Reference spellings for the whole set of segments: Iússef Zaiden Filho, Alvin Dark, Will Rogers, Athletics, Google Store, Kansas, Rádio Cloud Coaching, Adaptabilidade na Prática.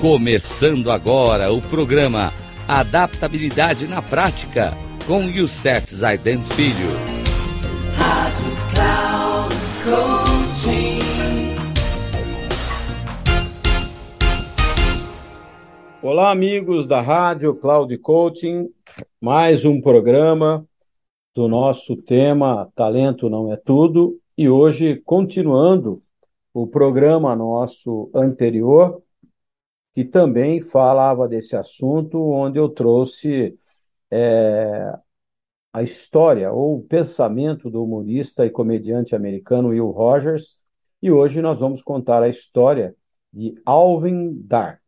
Começando agora o programa Adaptabilidade na Prática, com Iússef Zaiden Filho. Rádio Cloud Coaching. Olá, amigos da Rádio Cloud Coaching. Mais um programa do nosso tema Talento Não É Tudo. E hoje, continuando o programa nosso anterior, que também falava desse assunto, onde eu trouxe a história ou o pensamento do humorista e comediante americano Will Rogers, e hoje nós vamos contar a história de Alvin Dark.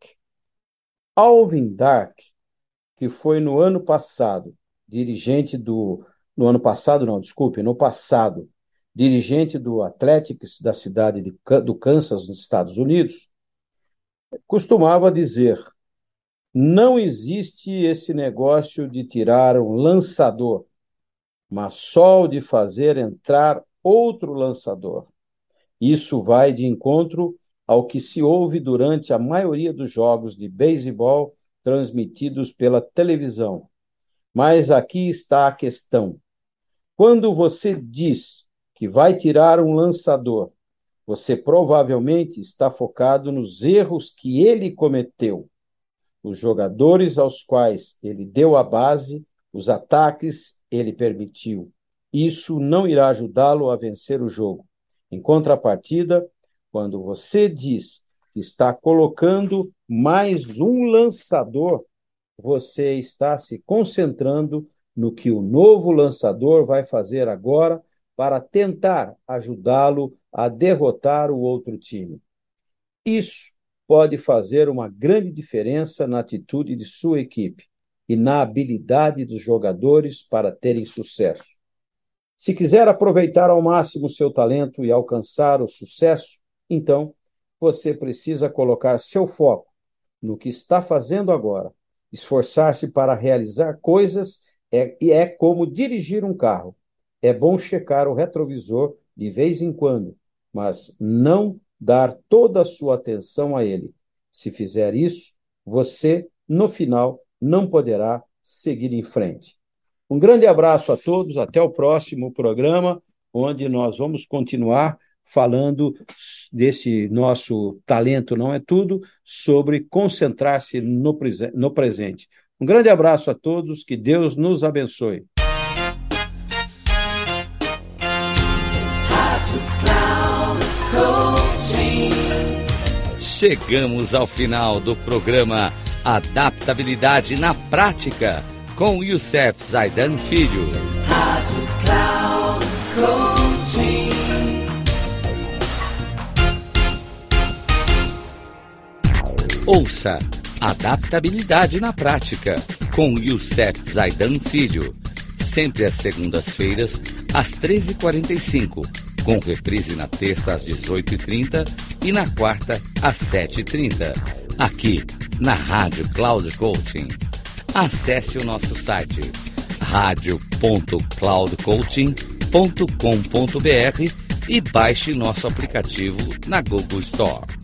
Alvin Dark, que foi no passado, dirigente do Athletics da cidade do Kansas, nos Estados Unidos, costumava dizer: não existe esse negócio de tirar um lançador, mas só o de fazer entrar outro lançador. Isso vai de encontro ao que se ouve durante a maioria dos jogos de beisebol transmitidos pela televisão. Mas aqui está a questão. Quando você diz que vai tirar um lançador, você provavelmente está focado nos erros que ele cometeu, os jogadores aos quais ele deu a base, os ataques ele permitiu. Isso não irá ajudá-lo a vencer o jogo. Em contrapartida, quando você diz que está colocando mais um lançador, você está se concentrando no que o novo lançador vai fazer agora para tentar ajudá-lo a derrotar o outro time. Isso pode fazer uma grande diferença na atitude de sua equipe e na habilidade dos jogadores para terem sucesso. Se quiser aproveitar ao máximo seu talento e alcançar o sucesso, então você precisa colocar seu foco no que está fazendo agora. Esforçar-se para realizar coisas é como dirigir um carro. É bom checar o retrovisor de vez em quando, mas não dar toda a sua atenção a ele. Se fizer isso, você, no final, não poderá seguir em frente. Um grande abraço a todos, até o próximo programa, onde nós vamos continuar falando desse nosso talento não é tudo, sobre concentrar-se no presente. Um grande abraço a todos, que Deus nos abençoe. Chegamos ao final do programa Adaptabilidade na Prática, com Iússef Zaiden Filho. Rádio Cloud Coaching. Ouça Adaptabilidade na Prática, com Iússef Zaiden Filho, sempre às segundas-feiras, às 13h45, com reprise na terça às 18h30 e na quarta às 7h30, aqui na Rádio Cloud Coaching. Acesse o nosso site radio.cloudcoaching.com.br e baixe nosso aplicativo na Google Store.